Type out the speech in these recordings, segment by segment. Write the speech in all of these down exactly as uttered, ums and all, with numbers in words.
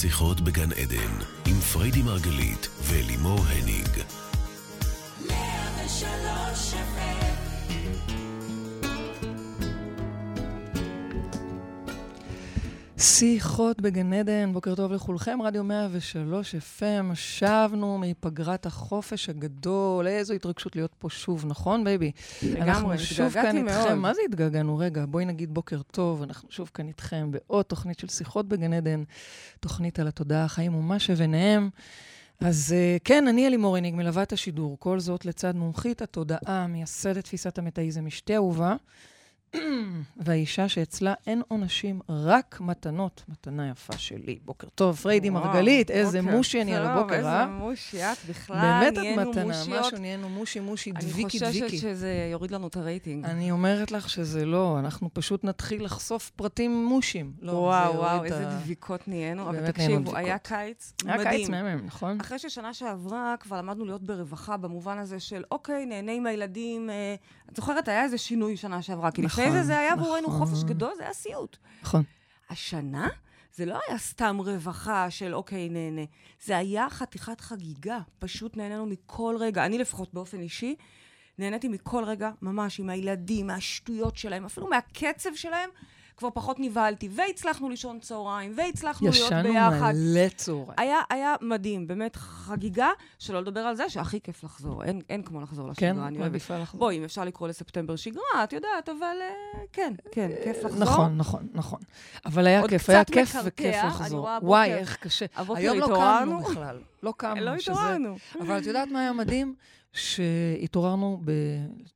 שיחות בגן עדן עם פרידי מרגלית ואלי מורין. שיחות בגן עדן, בוקר טוב לכולכם, רדיו מאה ושלוש אף אם, שבנו מפגרת החופש הגדול, איזו התרגשות להיות פה שוב, נכון בייבי? לגמרי, אנחנו שוב כאן מאוד. איתכם, מה זה התגעגענו? רגע, בואי נגיד בוקר טוב, אנחנו שוב כאן איתכם בעוד תוכנית של שיחות בגן עדן, תוכנית על התודעה, החיים ומה שביניהם. אז כן, אני אלי מורין, מלווה את השידור, כל זאת לצד מומחית התודעה, מייסדת תפיסת המטאיזם, אשתי אהובה, והאישה שאצלה אין עונשים, רק מתנות, מתנה יפה שלי. בוקר טוב, פרידי מרגלית, איזה מושי אני על הבוקר, אה? איזה מושי, את בכלל באמת את מתנה, משהו נהיינו מושי מושי דביקי דביקי. אני חוששת שזה יוריד לנו את הרייטינג. אני אומרת לך שזה לא, אנחנו פשוט נתחיל לחשוף פרטים מושים. וואו, וואו, איזה דביקות נהיינו, אבל תקשיבו, היה קיץ מדהים. היה קיץ מהמם, נכון? אחרי ששנה שעברה כבר למדנו להיות ברווחה, במובן הזה של אוקיי, נהנה עם הילדים. את זוכרת, היה איזה שינוי שנה שעברה, כי איזה זה היה בורנו חופש גדול, זה היה סיוט. נכון. השנה, זה לא היה סתם רווחה של אוקיי נהנה, זה היה חתיכת חגיגה, פשוט נהננו מכל רגע, אני לפחות באופן אישי, נהניתי מכל רגע ממש עם הילדים, מהשטויות שלהם, אפילו מהקצב שלהם, כבר פחות נבהלתי, והצלחנו לישון צהריים, והצלחנו להיות ביחד. ישנו מלא צהריים. היה, היה מדהים, באמת חגיגה, שלא לדבר על זה, שהכי כיף לחזור, אין, אין כמו לחזור לשגרה. כן, אני מעדיפה לחזור. בואי, אם אפשר לקרוא לספטמבר שגרה, את יודעת, אבל כן, כן, כיף לחזור. נכון, נכון, נכון. אבל היה כיף, היה כיף וכיף לחזור. וואי, איך קשה. היום לא קמנו בכלל. לא קמנו שזה. אבל את יודעת מה היה מדהים? שהתעוררנו, ב...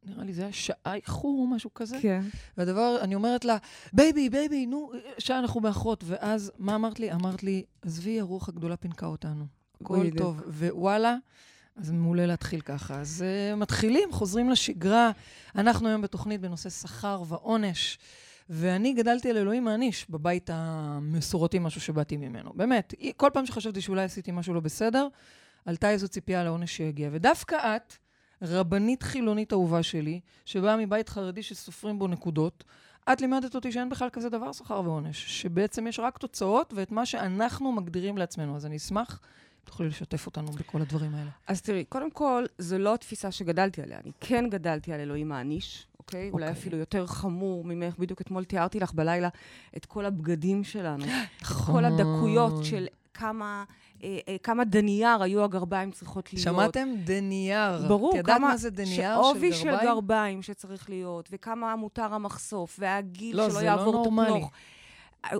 נראה לי זה היה שעה איחור או משהו כזה. כן. והדבר, אני אומרת לה, בייבי, בייבי, נו, שעה אנחנו באחות. ואז, מה אמרת לי? אמרת לי, עזבי, הרוח הגדולה פינקה אותנו. כל טוב. ווואלה, אז מעולה להתחיל ככה. אז uh, מתחילים, חוזרים לשגרה. אנחנו היום בתוכנית בנושא שכר ועונש. ואני גדלתי על אלוהים מעניש בבית המסורתי, משהו שבאתי ממנו. באמת, כל פעם שחשבתי שאולי עשיתי משהו לא בסדר, עלתה איזו ציפייה לעונש שהגיע. ודווקא את, רבנית חילונית אהובה שלי, שבאה מבית חרדי שסופרים בו נקודות, את לימדת אותי שאין בכלל כזה דבר שכר ועונש, שבעצם יש רק תוצאות ואת מה שאנחנו מגדירים לעצמנו. אז אני אשמח, תוכלי לשתף אותנו בכל הדברים האלה. אז תראי, קודם כל, זו לא התפיסה שגדלתי עליה. אני כן גדלתי על אלוהים מעניש, אוקיי? אולי אפילו יותר חמור ממך. בדיוק אתמול תיארתי לך בלילה את כל הבגדים שלנו, את כל הדקויות של... כמה, אה, אה, כמה דניאר היו הגרביים צריכות להיות. שמעתם? דניאר. ברור. אתה יודעת מה זה דניאר של גרביים? של גרביים שצריך להיות, וכמה מותר המחשוף, והגיל לא, שלא יעבור לא תפנוך.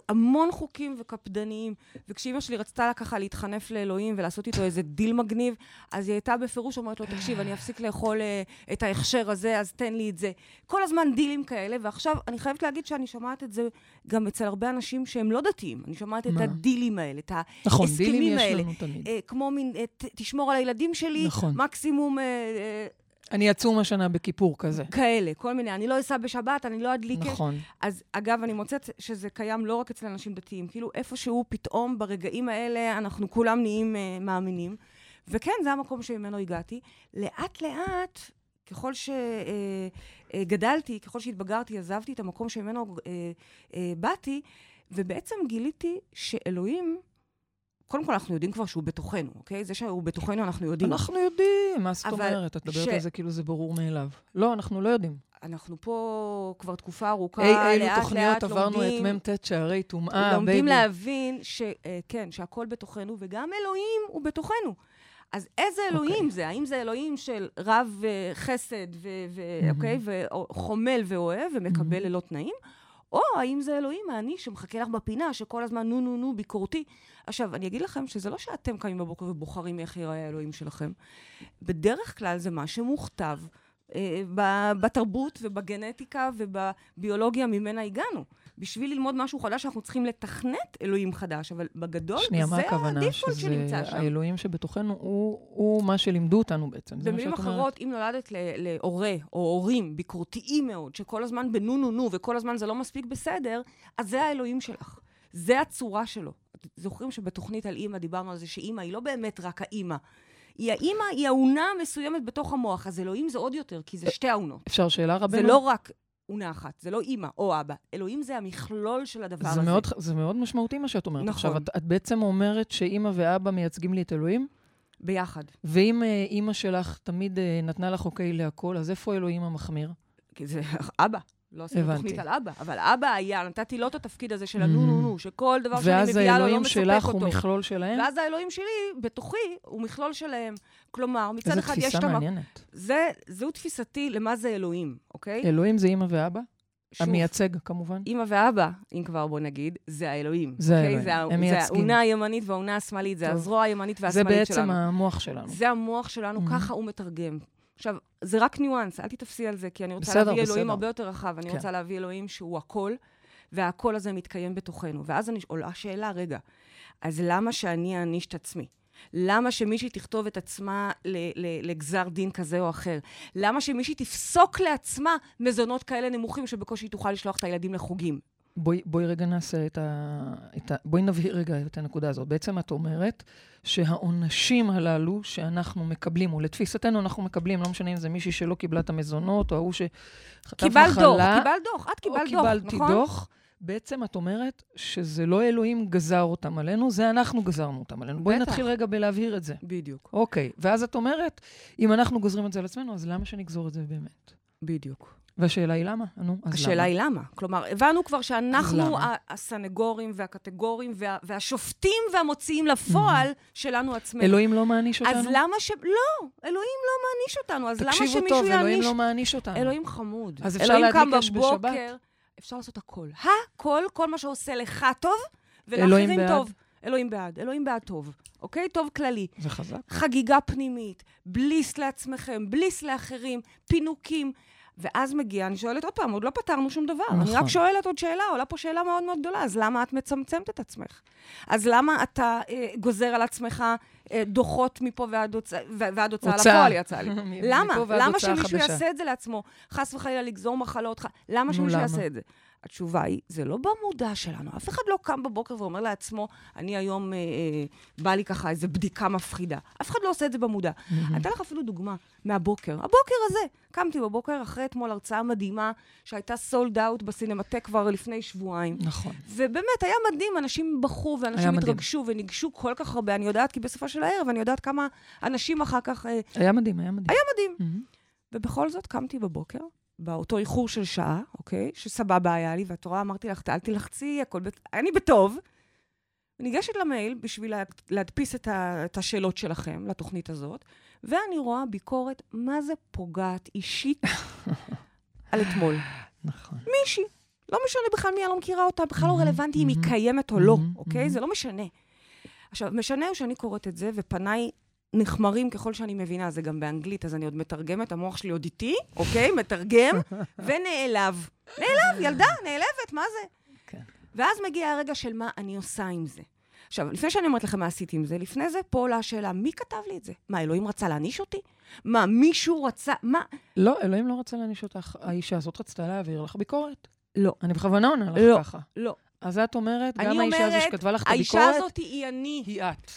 המון חוקים וקפדניים, וכשאמא שלי רצתה לה ככה להתחנף לאלוהים ולעשות איתו איזה דיל מגניב, אז היא הייתה בפירוש אומרת לו, תקשיב, אני אפסיק לאכול אה, את ההכשר הזה, אז תן לי את זה. כל הזמן דילים כאלה, ועכשיו אני חייבת להגיד שאני שומעת את זה גם אצל הרבה אנשים שהם לא דתיים. אני שומעת מה? את הדילים האלה, את נכון, ההסכמים האלה. אה, כמו מין, אה, תשמור על הילדים שלי, נכון. מקסימום... אה, אה, אני אצום השנה בכיפור כזה. כאלה, כל מיני. אני לא אסע בשבת, אני לא אדליק. נכון. אז אגב, אני מוצאת שזה קיים לא רק אצל אנשים דתיים. כאילו איפשהו פתאום ברגעים האלה אנחנו כולם נהיים אה, מאמינים. וכן, זה המקום שממנו הגעתי. לאט לאט, ככל שגדלתי, אה, אה, ככל שהתבגרתי, עזבתי את המקום שממנו אה, אה, באתי, ובעצם גיליתי שאלוהים... קודם כל אנחנו יודעים כבר שהוא בתוכנו, אוקיי? זה שהוא בתוכנו אנחנו יודעים. אנחנו יודעים, מה זאת אומרת? את מדברת על זה כאילו זה ברור מאליו. לא, אנחנו לא יודעים. אנחנו פה כבר תקופה ארוכה, לאט לאט לומדים. אילו תוכניות עברנו את ממתת שערי טומאה, בייבי. לומדים להבין שכן, שהכל בתוכנו, וגם אלוהים הוא בתוכנו. אז איזה אלוהים זה? האם זה אלוהים של רב חסד, אוקיי? וחומל ואוהב ומקבל ללא תנאים? או האם זה אלוהים העני שמחכה לך בפינה, שכל הזמן נו נו נו ביקורתי. עכשיו, אני אגיד לכם שזה לא שאתם קמים בבוקר ובוחרים איך יראה האלוהים שלכם. בדרך כלל זה מה שמוכתב אה, בתרבות ובגנטיקה ובביולוגיה ממנה הגענו. בשביל ללמוד משהו חדש, אנחנו צריכים לתכנת אלוהים חדש, אבל בגדול זה הדיפולט שנמצא שם. האלוהים שבתוכנו הוא, הוא מה שלימדו אותנו בעצם. במילים אחרות, אם נולדת להורה או הורים ביקורתיים מאוד, שכל הזמן בנו נו נו וכל הזמן זה לא מספיק בסדר, אז זה האלוהים שלך. זה הצורה שלו. זוכרים שבתוכנית על אימא דיברנו על זה שאימא היא לא באמת רק האימא. היא האימא, היא העונה מסוימת בתוך המוח. אז אלוהים זה עוד יותר, כי זה שתי העונות. אפשר שאלה רבנו? זה לא רק... אונה אחת, זה לא אמא או אבא. אלוהים זה המכלול של הדבר זה הזה. מאוד, זה מאוד משמעותי מה שאת אומרת. נכון. עכשיו, את, את בעצם אומרת שאמא ואבא מייצגים לי את אלוהים? ביחד. ואם אמא שלך תמיד נתנה לך אוקיי להכל, אז איפה אלוהים המחמיר? כי זה אבא. לא עשינו תוכנית על אבא, אבל אבא היה, נתתי לו את התפקיד הזה של הנו נו נו, שכל דבר שאני מביאה לו לא מספק אותו. ואז האלוהים שלך הוא מכלול שלהם? ואז האלוהים שלי, בתוכי, הוא מכלול שלהם. כלומר, מצד אחד יש את... איזו תפיסה מעניינת. זהו תפיסתי למה זה אלוהים, אוקיי? אלוהים זה אמא ואבא? המייצג, כמובן. אמא ואבא, אם כבר בוא נגיד, זה האלוהים. זה האלוהים, הם מייצגים. זה העונה הימנית והעונה השמאלית, זה הזרוע הימנית והשמאלית שלנו. זה בעצם המוח שלנו. זה המוח שלנו, ככה הוא מתרגם. עכשיו, זה רק ניואנס, אל תתפסי על זה, כי אני רוצה בסדר, להביא בסדר. אלוהים הרבה יותר רחב, אני כן. רוצה להביא אלוהים שהוא הכל, והכל הזה מתקיים בתוכנו. ואז אני עולה שאלה, רגע, אז למה שאני אעניש את עצמי? למה שמישהי תכתוב את עצמה לגזר דין כזה או אחר? למה שמישהי תפסוק לעצמה מזונות כאלה נמוכים שבקושי תוכל לשלוח את הילדים לחוגים? בואי, בואי רגע נעשה את ה... את ה... בואי נבהיר רגע את הנקודה הזאת. בעצם את אומרת שהעונשים הללו שאנחנו מקבלים, או לתפיסתנו אנחנו מקבלים, לא משנה אם זה מישהי שלא קיבלה את המזונות, או ההוא שחטף קיבל מחלה... דוח, קיבל דוח, את קיבל דוח, קיבלתי נכון? דוח. בעצם את אומרת שזה לא אלוהים גזר אותם עלינו, זה אנחנו גזרנו אותם עלינו. בואי בטח. נתחיל רגע בלהבהיר את זה. בדיוק. אוקיי, ואז את אומרת, אם אנחנו גוזרים את זה על עצמנו, אז למה שנגזור את זה באמת? בדיוק. והשאלה היא למה? נו, אז השאלה למה? היא למה. כלומר, הבנו כבר שאנחנו הסנגורים והקטגורים וה, והשופטים והמוציאים לפועל שלנו עצמנו. אלוהים לא מעניש אותנו? אז למה ש... לא, אלוהים לא מעניש אותנו. אז למה שמישהו טוב, יעניש... אלוהים לא מעניש אותנו. אלוהים חמוד. אז אפשר להדליק בבוקר, בשבת? אפשר לעשות הכל. הכל, כל מה שעושה לך טוב, ולאחרים טוב. אלוהים בעד, אלוהים בעד טוב, אוקיי? טוב כללי. זה חזק. חגיגה פנימית, בליס לעצמכם, בליס לאחרים, פינוקים. ואז מגיעה, אני שואלת עוד פעם, עוד לא פתרנו שום דבר. נכון. אני רק שואלת עוד שאלה, עולה פה שאלה מאוד מאוד גדולה, אז למה את מצמצמת את עצמך? אז למה אתה אה, גוזר על עצמך אה, דוחות מפה ועד הוצאה לפועל יצא לי? למה? למה שמישהו יעשה את זה לעצמו? חס וחלילה לגזור מחלות? ח... למה שמישהו יעשה את זה? התשובה היא, זה לא במודע שלנו. אף אחד לא קם בבוקר ואומר לעצמו, אני היום אה, אה, בא לי ככה איזו בדיקה מפחידה. אף אחד לא עושה את זה במודע. Mm-hmm. הייתה לך אפילו דוגמה מהבוקר. הבוקר הזה, קמתי בבוקר אחרי אתמול הרצאה מדהימה, שהייתה סולד אאוט בסינמטק כבר לפני שבועיים. נכון. ובאמת, היה מדהים, אנשים בחרו ואנשים התרגשו וניגשו כל כך הרבה. אני יודעת, כי בסופה של הערב, אני יודעת כמה אנשים אחר כך... אה, היה מדהים, היה מדהים. היה מדהים. Mm-hmm. ובכל זאת, קמתי בבוקר. באותו איחור של שעה, אוקיי? שסבבה היה לי, והתורה אמרתי לך, אל תלחצי, הכל בת... אני בטוב. ניגשת למייל בשביל להדפיס את, ה... את השאלות שלכם, לתוכנית הזאת, ואני רואה ביקורת, מה זה פוגעת אישית על אתמול. נכון. מישהי. לא משנה בכלל מי, אני לא מכירה אותה, בכלל לא רלוונטי אם היא קיימת או לא, אוקיי? זה לא משנה. עכשיו, משנה הוא שאני קוראת את זה, ופניי, נחמרים ככל שאני מבינה, זה גם באנגלית, אז אני עוד מתרגמת, המוח שלי עוד איתי, אוקיי? מתרגם, ונעלב. נעלב, ילדה, נעלבת, מה זה? כן. ואז מגיע הרגע של מה אני עושה עם זה. עכשיו, לפני שאני אומרת לכם מה עשיתי עם זה, לפני זה פה עולה השאלה, מי כתב לי את זה? מה, אלוהים רצה להניש אותי? מה, מישהו רצה, מה? לא, אלוהים לא רצה להניש אותך. האישה הזאת רצתה להעביר לך ביקורת. לא. אני בכוונה עונה לך ככה. לא. אז את אומרת, גם האישה הזו שכתבה לך את הביקורת, האישה הזאת היא אני. היא את.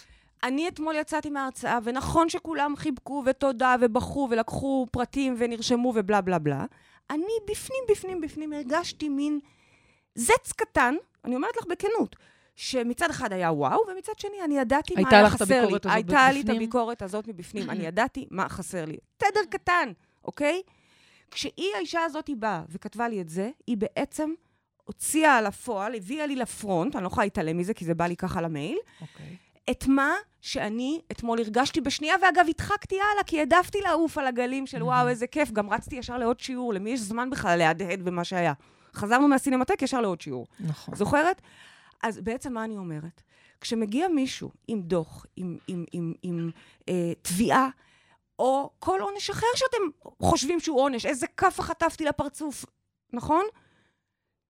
אני אתמול יצאתי מההרצאה, ונכון שכולם חיבקו ותודה ובחו ולקחו פרטים ונרשמו ובלה בלה בלה, אני בפנים בפנים בפנים הרגשתי מין זץ קטן, אני אומרת לך בכנות, שמצד אחד היה וואו, ומצד שני אני ידעתי מה היה חסר לי. הייתה לי את הביקורת הזאת מבפנים, אני ידעתי מה חסר לי. תדר קטן, אוקיי? כשהיא האישה הזאת היא באה וכתבה לי את זה, היא בעצם... הוציאה לפועל, הביאה לי לפרונט, אני לא יכולה להתעלם מזה כי זה בא לי ככה למייל, אוקיי. את מה שאני אתמול הרגשתי בשנייה, ואגב, התחקתי הלאה, כי העדפתי לעוף על הגלים של וואו, איזה כיף, גם רצתי ישר לעוד שיעור, למי יש זמן בכלל להדהד במה שהיה. חזרנו מהסינמטק ישר לעוד שיעור. נכון. זוכרת? אז בעצם מה אני אומרת? כשמגיע מישהו עם דוח, עם, עם, עם, עם, עם תביעה, או כל עונש אחר שאתם חושבים שהוא עונש, איזה כף חטפתי לפרצוף, נכון?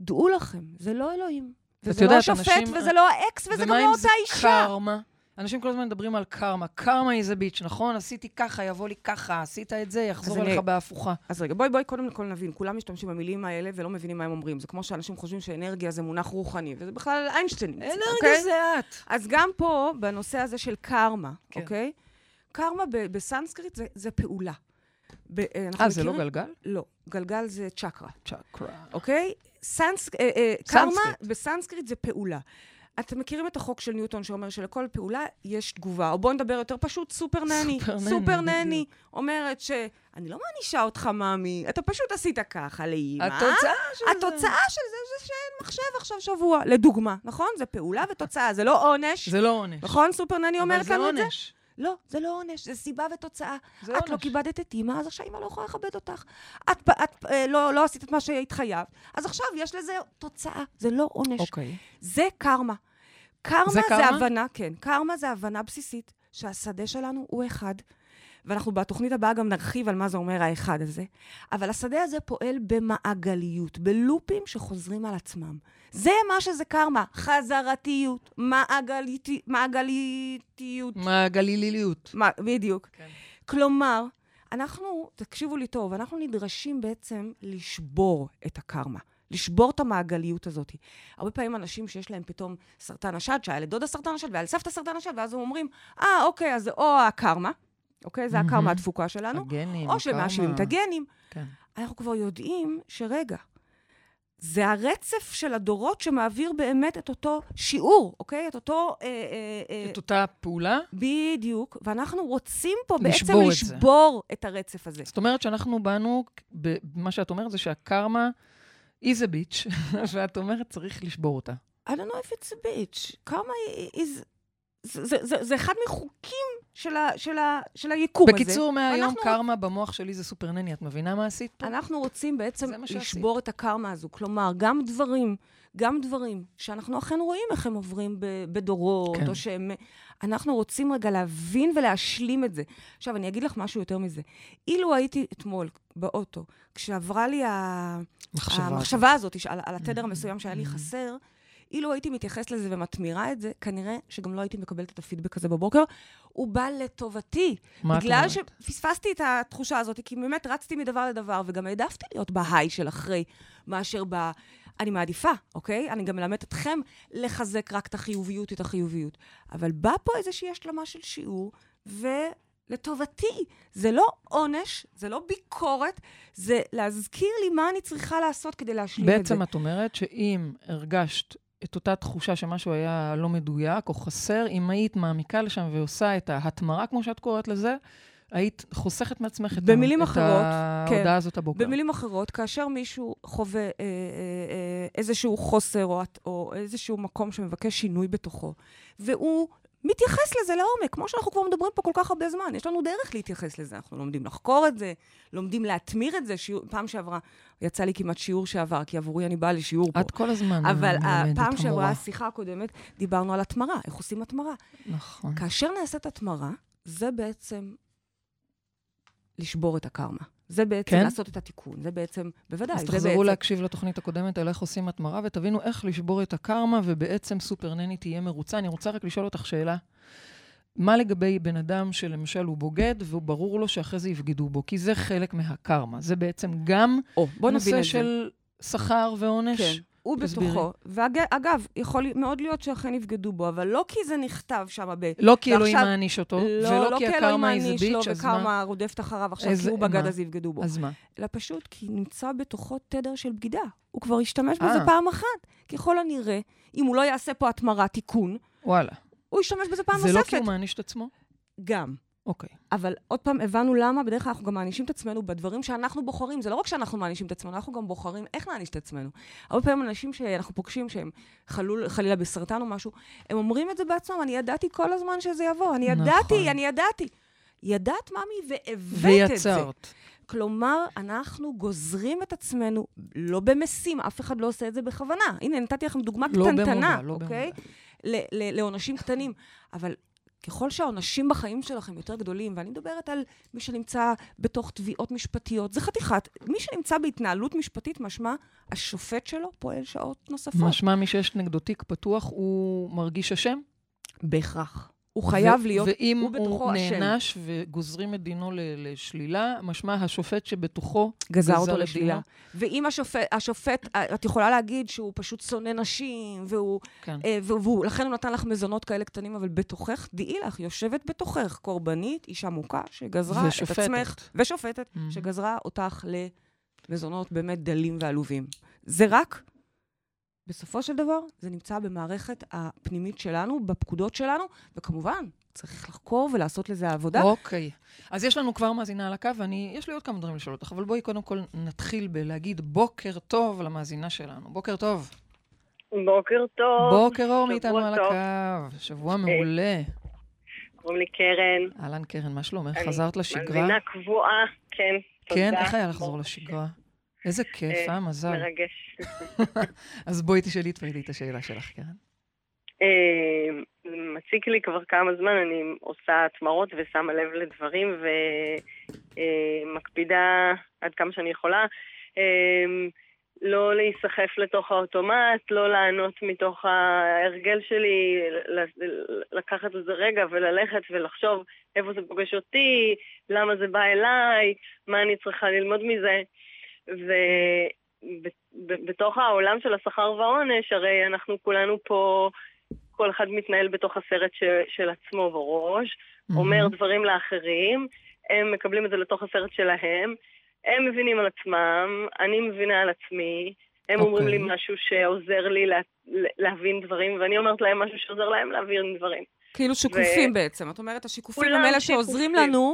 דעו לכם, זה לא אלוהים. וזה לא השופט, וזה לא האקס, וזה גם לא אותה אישה. קרמה. אנשים כל הזמן מדברים על קרמה. קרמה היא זה ביץ', נכון? עשיתי ככה, יבוא לי ככה, עשית את זה, יחזור עליך בהפוכה. אז רגע, בואי, בואי, קודם כל נבין. כולם משתמשים במילים האלה ולא מבינים מה הם אומרים. זה כמו שאנשים חושבים שאנרגיה זה מונח רוחני, וזה בכלל איינשטיין. אנרגיה זה את. אז גם פה, בנושא הזה של קרמה, אוקיי? קרמה בסנסקריט זה פעולה. אה, זה לא גלגל? לא, גלגל זה צ'קרה. צ'קרה. אוקיי? קרמה בסנסקריט זה פעולה. אתם מכירים את החוק של ניוטון שאומר שלכל פעולה יש תגובה, או בואו נדבר יותר פשוט, סופרנני. סופרנני אומרת ש... אני לא מענישה אותך, מאמי, אתה פשוט עשית ככה לאמא. התוצאה של זה. התוצאה של זה זה שאין מחשב עכשיו שבוע, לדוגמה, נכון? זה פעולה ותוצאה, זה לא עונש. זה לא עונש. נכון? סופרנני אומרת לנו את זה? לא, זה לא עונש, זה סיבה ותוצאה. את לא קיבדת את אמא, אז עכשיו אמא לא יכולה לכבד אותך. את לא עשית את מה שהתחייבת, אז עכשיו יש לזה תוצאה, זה לא עונש. זה קרמה. קרמה זה הבנה, כן. קרמה זה הבנה בסיסית שהשדה שלנו הוא אחד. ואנחנו בתוכנית הבאה גם נרחיב על מה זה אומר האחד הזה. אבל השדה הזה פועל במעגליות, בלופים שחוזרים על עצמם. זה מה שזה קרמה. חזרתיות, מעגליתי, מעגליתיות. מעגליליות. בדיוק. כן. כלומר, אנחנו, תקשיבו לי טוב, אנחנו נדרשים בעצם לשבור את הקרמה. לשבור את המעגליות הזאת. הרבה פעמים אנשים שיש להם פתאום סרטן השד, שהיה לדודה סרטן השד, והיה לסבתא סרטן השד, ואז הם אומרים, אה, אוקיי, אז זה או הקרמה, אוקיי? זה הקרמה הדפוקה שלנו. הגנים, או שמאשמים את הגנים. כן. אנחנו כבר יודעים שרגע, זה הרצף של הדורות שמעביר באמת את אותו שיעור, אוקיי? את אותו... אה, אה, את אותה פעולה? בדיוק. ואנחנו רוצים פה בעצם לשבור, לשבור את, את הרצף הזה. זאת אומרת שאנחנו באנו, מה שאת אומרת זה שהקרמה is a bitch, ואת אומרת צריך לשבור אותה. I don't know if it's a bitch. קרמה is... זה, זה, זה, זה אחד מחוקים של, ה, של, ה, של היקום בקיצור, הזה. בקיצור, מהיום קרמה רוצ... במוח שלי זה סופרנני, את מבינה מה עשית פה? אנחנו רוצים בעצם לשבור עשית. את הקרמה הזו, כלומר, גם דברים, גם דברים שאנחנו אכן רואים איך הם עוברים בדורות, כן. או שהם... אנחנו רוצים רגע להבין ולהשלים את זה. עכשיו, אני אגיד לך משהו יותר מזה. אילו הייתי אתמול באוטו, כשעברה לי ה... המחשבה הזאת, הזאת על, על התדר המסוים שהיה לי חסר, אילו הייתי מתייחס לזה ומתמירה את זה, כנראה שגם לא הייתי מקבלת את הפידבק הזה בבוקר, הוא בא לטובתי. בגלל שפספסתי את התחושה הזאת, כי באמת רצתי מדבר לדבר, וגם העדפתי להיות בהיי של אחרי, מאשר ב... אני מעדיפה, אוקיי? אני גם מלמדת אתכם לחזק רק את החיוביות, את החיוביות. אבל בא פה איזושהי השלמה של שיעור, ולטובתי. זה לא עונש, זה לא ביקורת, זה להזכיר לי מה אני צריכה לעשות כדי להשלים את זה. בעצם את אומרת שאם הרגשת את אותה תחושה שמשהו היה לא מדויק או חסר, אם היית מעמיקה לשם ועושה את ההתמרה, כמו שאת קוראת לזה, היית חוסכת מעצמך את ההודעה הזאת הבוקר. במילים אחרות, כאשר מישהו חווה איזשהו חוסר או איזשהו מקום שמבקש שינוי בתוכו, והוא מתייחס לזה לעומק, כמו שאנחנו כבר מדברים פה כל כך הרבה זמן, יש לנו דרך להתייחס לזה, אנחנו לומדים לחקור את זה, לומדים להתמיר את זה, שיעור, פעם שעברה, יצא לי כמעט שיעור שעבר, כי עבורי אני באה לשיעור פה. עד כל הזמן. אבל הפעם שעברה, השיחה הקודמת, דיברנו על התמרה, איך עושים התמרה. נכון. כאשר נעשית התמרה, זה בעצם לשבור את הקרמה. זה בעצם כן? לעשות את התיקון, זה בעצם, בוודאי. אז תחזרו בעצם... להקשיב לתוכנית הקודמת, על איך עושים התמרה, ותבינו איך לשבור את הקרמה, ובעצם סופרנני תהיה מרוצה. אני רוצה רק לשאול אותך שאלה, מה לגבי בן אדם שלמשל הוא בוגד, והוא ברור לו שאחרי זה יבגדו בו, כי זה חלק מהקרמה. זה בעצם גם או, נושא של שכר ועונש. כן. הוא בתוכו, ואגב, יכול מאוד להיות שאכן יפגדו בו, אבל לא כי זה נכתב שם ב... לא כי אלוהים מעניש אותו, ולא כי הקרמה איזה ביץ', אז מה? וקרמה רודפת אחריו עכשיו, כי הוא בגד אז יפגדו בו. אז מה? אלא פשוט כי נמצא בתוכו תדר של בגידה. הוא כבר השתמש בזה פעם אחת. ככל הנראה, אם הוא לא יעשה פה התמרה, תיקון, וואלה. הוא ישתמש בזה פעם נוספת. זה לא כי הוא מעניש את עצמו? גם. אוקיי. אבל עוד פעם הבנו למה, בדרך כלל אנחנו גם מענישים את עצמנו בדברים שאנחנו בוחרים. זה לא רק שאנחנו מענישים את עצמנו, אנחנו גם בוחרים איך נעניש את עצמנו. הרבה פעמים אנשים שאנחנו פוגשים שהם חלול, חלילה בסרטן או משהו, הם אומרים את זה בעצמם, אני ידעתי כל הזמן שזה יבוא, אני ידעתי, אני ידעתי. ידעת, מאמי, והבאת את זה. ויצרת. כלומר, אנחנו גוזרים את עצמנו, לא במסים, אף אחד לא עושה את זה בכוונה. הנה, נתתי לכם דוגמה קטנטנה, אוקיי? לעונשים קטנים. אבל ככל שהעונשים בחיים שלכם יותר גדולים, ואני מדברת על מי שנמצא בתוך תביעות משפטיות, זה חתיכת. מי שנמצא בהתנהלות משפטית, משמע, השופט שלו פועל שעות נוספות. משמע, מי שיש נגדו תיק פתוח, הוא מרגיש אשם? בהכרח. הוא חייב ו- להיות, ואם הוא, הוא נענש וגוזרים את דינו לשלילה, משמע השופט שבתוכו גזר, גזר אותו לשלילה. ואם השופט, השופט, את יכולה להגיד שהוא פשוט שונא נשים, והוא, כן. אה, והוא, לכן הוא נתן לך מזונות כאלה קטנים, אבל בתוכך, דעי לך, יושבת בתוכך, קורבנית, אישה מוכה, שגזרה ושופטת. את עצמך, ושופטת, mm-hmm. שגזרה אותך למזונות באמת דלים ועלובים. זה רק... בסופו של דבר, זה נמצא במערכת הפנימית שלנו, בפקודות שלנו, וכמובן, צריך לחקור ולעשות לזה עבודה. אוקיי. אז יש לנו כבר מאזינה על הקו, ואני, יש לי עוד כמה דברים לשאול אותך, אבל בואי קודם כל נתחיל בלהגיד בוקר טוב למאזינה שלנו. בוקר טוב. בוקר טוב. בוקר אור מאיתנו על הקו. שבוע מעולה. קוראים לי קרן. אהלן קרן, מה שלומך? חזרת לשגרה? מאזינה קבועה, כן. כן, איך היה לחזור לשגרה? איזה כיף, אה? מזל. מרגש. אז בואי תשאלי, תפרידי את השאלה שלך, קרן. מציק לי כבר כמה זמן, אני עושה התמרות ושמה לב לדברים, ומקפידה עד כמה שאני יכולה, לא להיסחף לתוך האוטומט, לא לענות מתוך ההרגל שלי, לקחת לזה רגע וללכת ולחשוב איפה זה פוגש אותי, למה זה בא אליי, מה אני צריכה ללמוד מזה. ובתוך העולם של השכר והעונש, הרי אנחנו כולנו פה, כל אחד מתנהל בתוך הסרט של עצמו בראש, אומר דברים לאחרים, הם מקבלים את זה לתוך הסרט שלהם, הם מבינים על עצמם, אני מבינה על עצמי, הם אומרים לי משהו שעוזר לי להבין דברים, ואני אומרת להם משהו שעוזר להם להבין דברים. כאילו שיקופים בעצם, את אומרת, השיקופים הם אלה שעוזרים לנו...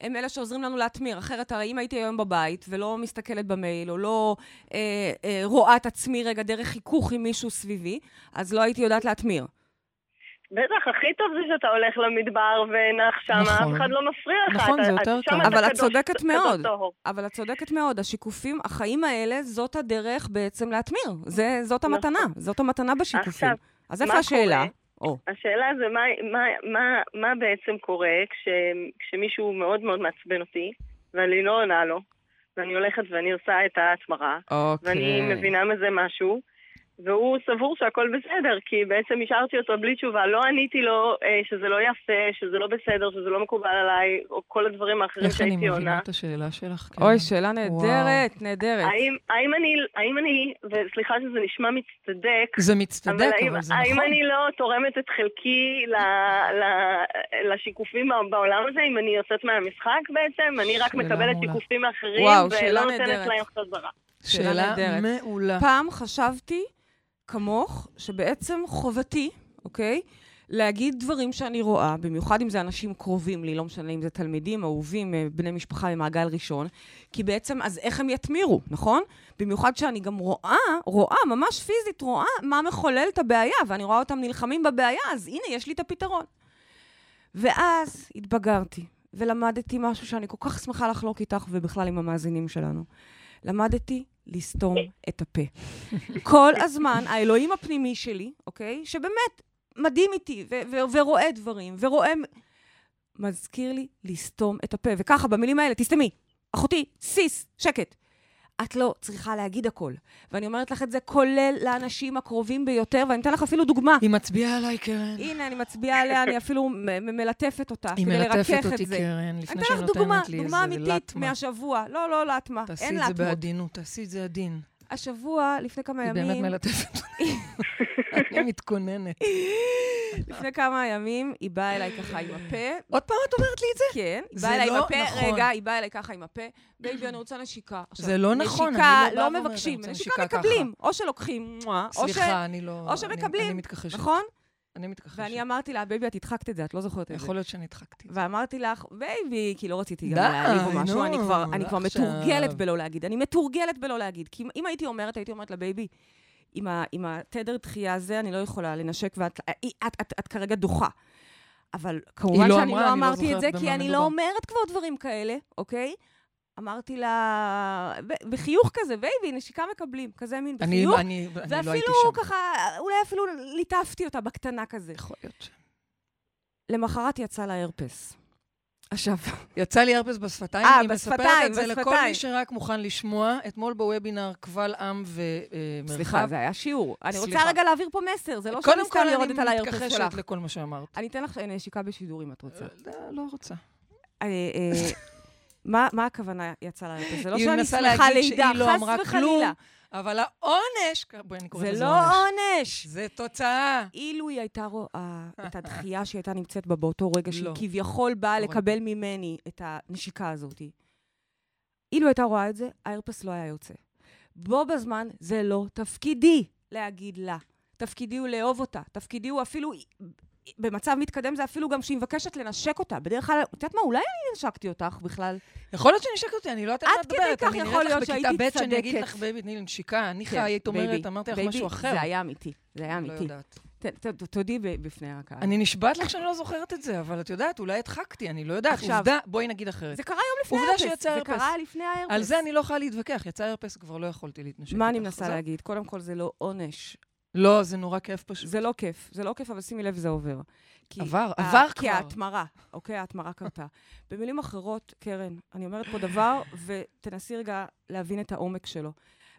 הם אלה שעוזרים לנו להתמיר, אחרת הרי אם הייתי היום בבית ולא מסתכלת במייל, או לא אה, אה, רואה את עצמי רגע דרך חיכוך עם מישהו סביבי, אז לא הייתי יודעת להתמיר. בטח, הכי טוב זה שאתה הולך למדבר ונח שם, נכון. אף אחד לא מפריע לך. נכון, אתה, זה יותר טוב. אבל את צודקת מאוד, אבל את צודקת מאוד, השיקופים, החיים האלה, זאת הדרך בעצם להתמיר, זה, זאת נכון. המתנה, זאת המתנה בשיקופים. עכשיו, אז איפה השאלה? קורה? Oh. השאלה זה מה, מה, מה, מה בעצם קורה כש, כשמישהו מאוד מאוד מעצבן אותי, ואני לא עונה לו, ואני הולכת ואני עושה את ההתמרה, okay. ואני מבינה מזה משהו, והוא סבור שהכל בסדר, כי בעצם השארתי אותו בלי תשובה, לא עניתי לו אה, שזה לא יפה, שזה לא בסדר, שזה לא מקובל עליי, או כל הדברים האחרים שהייתי עונה. איך אני מבינה את השאלה שלך? כן. אוי, שאלה נהדרת, נהדרת. האם, האם, אני, האם אני, וסליחה שזה נשמע מצטדק, זה מצטדק, אבל, אבל, אבל זה האם נכון. האם אני לא תורמת את חלקי ל, ל, לשיקופים בעולם הזה, אם אני יוצאת מהמשחק בעצם, אני רק מקבלת שיקופים מאחרים, וואו, ולא נותנת להם חזרה. שאלה, שאלה מעולה. פעם חשבתי, כמוך, שבעצם חובתי, אוקיי, להגיד דברים שאני רואה, במיוחד אם זה אנשים קרובים לי, לא משנה אם זה תלמידים, אהובים, בני משפחה ממעגל ראשון, כי בעצם אז איך הם יתמירו, נכון? במיוחד שאני גם רואה, רואה, ממש פיזית רואה, מה מחולל את הבעיה, ואני רואה אותם נלחמים בבעיה, אז הנה, יש לי את הפתרון. ואז התבגרתי, ולמדתי משהו שאני כל כך שמחה לחלוק איתך, ובכלל עם המאזינים שלנו. למדתי לסתום את הפה. כל הזמן, האלוהים הפנימי שלי, אוקיי? שבאמת מדהים איתי, ו- ו- ורואה דברים, ורואה... מזכיר לי לסתום את הפה. וככה, במילים האלה, תסתמי, אחותי, סיס, שקט. את לא צריכה להגיד הכל. ואני אומרת לך את זה כולל לאנשים הקרובים ביותר, ואני אתן לך אפילו דוגמה. היא מצביעה עליי, קרן. הנה, אני מצביעה עליה, אני אפילו מ- מלטפת אותה. היא מלטפת אותי, קרן, לפני שהיא נותנת דוגמה, לי דוגמה איזה לטמה. דוגמה אמיתית מהשבוע. לא, לא לטמה. אין לטמה. תעשי את זה בעדינות, תעשי את זה עדין. השבוע, לפני כמה ימים... היא באמת מלטפת. אני מתכוננת. לפני כמה ימים, היא באה אליי ככה עם הפה. עוד פעם את אומרת לי את זה? כן, היא באה אליי עם הפה, רגע, היא באה אליי ככה עם הפה, בייבי, אני רוצה נשיקה. זה לא נכון, אני לא באה ואומרת, אני רוצה נשיקה ככה. נשיקה מקבלים, או שלוקחים, סליחה, אני לא... או שמקבלים, אני מתכחשת. נכון? אני מתכחשת. ואני אמרתי לה, בייבי, את התחקת את זה, את לא זוכרת את זה. יכול להיות שאני התחקתי. ואמרתי לך, בייבי, כי לא רציתי גם להעליב או משהו, אני כבר מתורגלת בלא להגיד, אני מתורגלת בלא להגיד, כי אם הייתי אומרת, הייתי אומרת לה, בייבי, עם התדר דחייה הזה, אני לא יכולה לנשק, ואת כרגע דוחה. אבל כמובן שאני לא אמרתי את זה, כי אני לא אומרת כבר דברים כאלה, אוקיי? אמרתי לה, בחיוך כזה, בייבי, נשיקה מקבלים, כזה מין בחיוך. ואפילו ככה, אולי אפילו ליטפתי אותה בקטנה כזה. יכול להיות. למחרת יצא לה הרפס. עכשיו, יצא לי הרפס בשפתיים, אני מספרת את זה לכל מי שרק מוכן לשמוע, אתמול בוובינר קבל עם ומרחב. סליחה, זה היה שיעור. אני רוצה רגע להעביר פה מסר, זה לא שנסתם לרדת על ההרפס שלך. קודם כל אני מתכחשת לכל מה שאמרת. אני אתן לך נשיקה בשידור אם את רוצה. לא רוצה. מה הכוונה יצא להרפס? זה לא שאני שמחה לידה, חס וחלילה. אבל העונש, בואי אני קוראת לזה עונש. זה לא עונש. זה תוצאה. אילו היא הייתה רואה את הדחייה שהייתה נמצאת בה באותו רגע, שהיא כביכול באה לקבל ממני את הנשיקה הזאת. אילו הייתה רואה את זה, ההרפס לא היה יוצא. בו בזמן זה לא תפקידי להגיד לה. תפקידי הוא לאהוב אותה. תפקידי הוא אפילו, במצב מתקדם זה אפילו גם שהיא מבקשת לנשק אותה. בדרך כלל, את יודעת מה, אולי אני נשקתי אותך בכלל. יכול להיות שנשקת אותי, אני לא יודעת מה את דברת. עד כדי כך יכול להיות שהייתי צדקת. אני נראה לך בכיתה ב' שאני אגיד לך, בייבי, תני לי נשיקה, אני חיית אומרת, אמרתי לך משהו אחר. זה היה אמיתי, זה היה אמיתי. לא יודעת. תודי בפני הקהל. אני נשבעת לך שאני לא זוכרת את זה, אבל את יודעת, אולי הדחקתי, אני לא יודעת. עובדה, בואי נגיד אחרת. זה קרה יום לפני ההרפס. זה קרה לפני ההרפס. על זה אני לא יכולה להתווכח. יצא ההרפס, כבר לא יכולתי להתנשק. מה אני מנסה להגיד? קודם כל זה לא עונש. לא, זה נורא כיף פשוט. זה לא כיף, זה לא כיף, אבל שימי לב, זה עובר. עבר, עבר כבר. כי ההתמרה, אוקיי, ההתמרה קרתה. במילים אחרות, קרן, אני אומרת פה דבר, ותנסי רגע להבין את העומק שלו.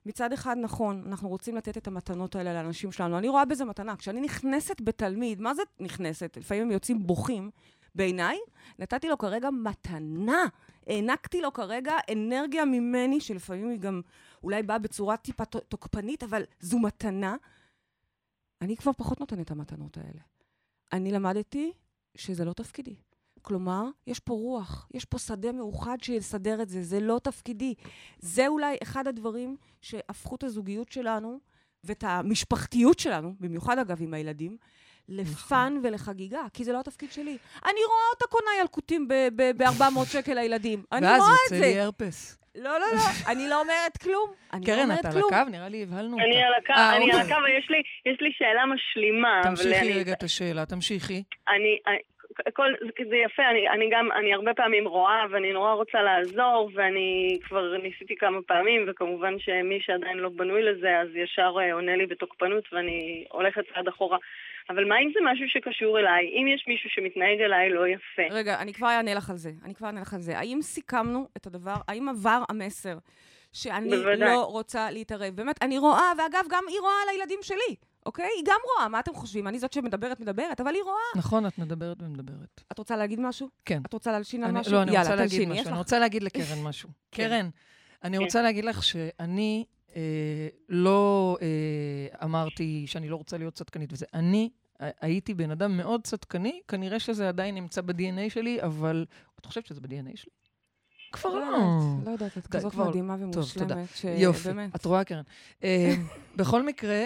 מצד אחד, נכון, אנחנו רוצים לתת את המתנות האלה לאנשים שלנו. אני רואה בזה מתנה. כשאני נכנסת בתלמיד, מה זה נכנסת? לפעמים הם יוצאים בוכים. בעיניי, נתתי לו כרגע מתנה. הענקתי לו כרגע אנרגיה ממני, שלפעמים היא גם אולי באה בצורה טיפה תוקפנית, אבל זו מתנה. אני כבר פחות נותנת את המתנות האלה. אני למדתי שזה לא תפקידי. כלומר, יש פה רוח, יש פה שדה מאוחד שיסדר את זה, זה לא תפקידי. זה אולי אחד הדברים שהפכו את הזוגיות שלנו, ואת המשפחתיות שלנו, במיוחד אגב עם הילדים, לפן ולחגיגה, כי זה לא התפקיד שלי. אני רואה אותה קונה ילקוטים ב-ארבע מאות שקל לילדים. אני רואה את זה. ואז יוצא לי הרפס. לא, לא, לא, אני לא אומרת כלום. קרן, אתה על הקו? נראה לי הבהלנו אותה. אני על הקו, אני על הקו, ויש לי שאלה משלימה. תמשיכי רגע את השאלה, תמשיכי. אני, זה יפה, אני גם, אני הרבה פעמים רואה, ואני נורא רוצה לעזור, ואני כבר ניסיתי כמה פעמים, וכמובן שמי שעדיין לא בנוי לזה, אז ישר עונה לי בתוקפנות, ואני הולכת צעד אחורה. אבל מה אם זה משהו שקשור אליי? אם יש מישהו שמתנהג אליי לא יפה. רגע, אני כבר אענה לך על זה. אני כבר אענה לך על זה. האם סיכמנו את הדבר? האם עבר המסר שאני בוודאי. לא רוצה להתערב? באמת, אני רואה, ואגב, גם היא רואה על הילדים שלי. אוקיי? היא גם רואה. מה אתם חושבים? אני זאת שמדברת, מדברת, אבל היא רואה. נכון, את מדברת ומדברת. את רוצה להגיד משהו? כן. את רוצה להלשין על משהו? לא, אני יאללה, רוצה להגיד תלשין, משהו. אני רוצה להגיד לקרן משהו. קרן, אני רוצה להגיד לך שאני לא אמרתי שאני לא רוצה להיות צדקנית וזה. אני הייתי בן אדם מאוד צדקני, כנראה שזה עדיין נמצא ב-די אן איי שלי, אבל את חושבת שזה ב-די אן איי שלי? כבר לא. לא יודעת, את כזאת מדהימה ומושלמת. יופי, את רואה קרן. בכל מקרה,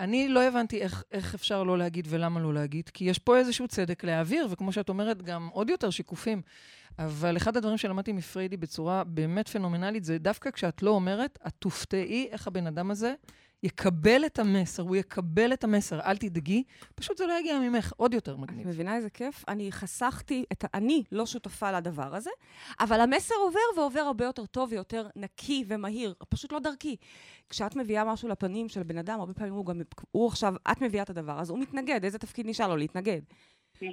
אני לא הבנתי איך אפשר לא להגיד ולמה לא להגיד, כי יש פה איזשהו צדק להעביר, וכמו שאת אומרת, גם עוד יותר שיקופים. אבל אחד הדברים שלמדתי מפרידי בצורה באמת פנומנלית, זה דווקא כשאת לא אומרת, את תופתעי איך הבן אדם הזה יקבל את המסר, הוא יקבל את המסר, אל תדאגי, פשוט זה לא יגיע ממך, עוד יותר מגניב. את מבינה איזה כיף? אני חסכתי, את, אני לא שותפה לדבר הזה, אבל המסר עובר ועובר הרבה יותר טוב ויותר נקי ומהיר, פשוט לא דרכי. כשאת מביאה משהו לפנים של בן אדם, הרבה פעמים הוא גם, הוא עכשיו, את מביאה את הדבר, אז הוא מתנגד, איזה תפקיד נשאר לו להתנגד?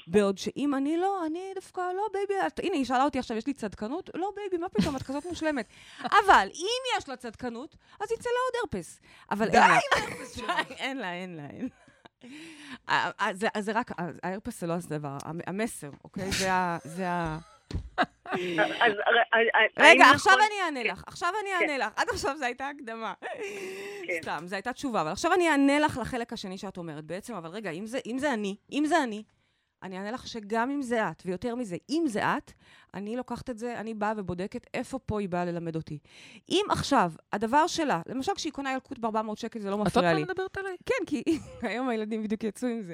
בעוד שאם אני לא, אני דווקא לא בייבי, את, הנה היא שאלה אותי עכשיו, יש לי צדקנות? לא בייבי, מה פתאום, את כזאת מושלמת. אבל אם יש לה צדקנות, אז יצא לה עוד הרפס. אבל די, הרפס די, אין לה, אין לה, אין לה. אז זה רק, ההרפס זה לא הסדבר, המסר, אוקיי? זה ה... רגע, עכשיו אני אענה לך, עכשיו אני אענה לך, עד עכשיו זה הייתה הקדמה, סתם, זה הייתה תשובה, אבל עכשיו אני אענה לך לחלק השני שאת אומרת בעצם, אבל רגע, אם זה אני, אם זה אני, אני אענה לך שגם אם זה את, ויותר מזה, אם זה את, אני לוקחת את זה, אני באה ובודקת איפה פה היא באה ללמד אותי. אם עכשיו, הדבר שלה, למשל כשהיא קונה ילקוט ב-ארבע מאות שקל, זה לא מפריע לי. את עוד מדברת עליי? כן, כי היום הילדים בדיוק יצאו עם זה.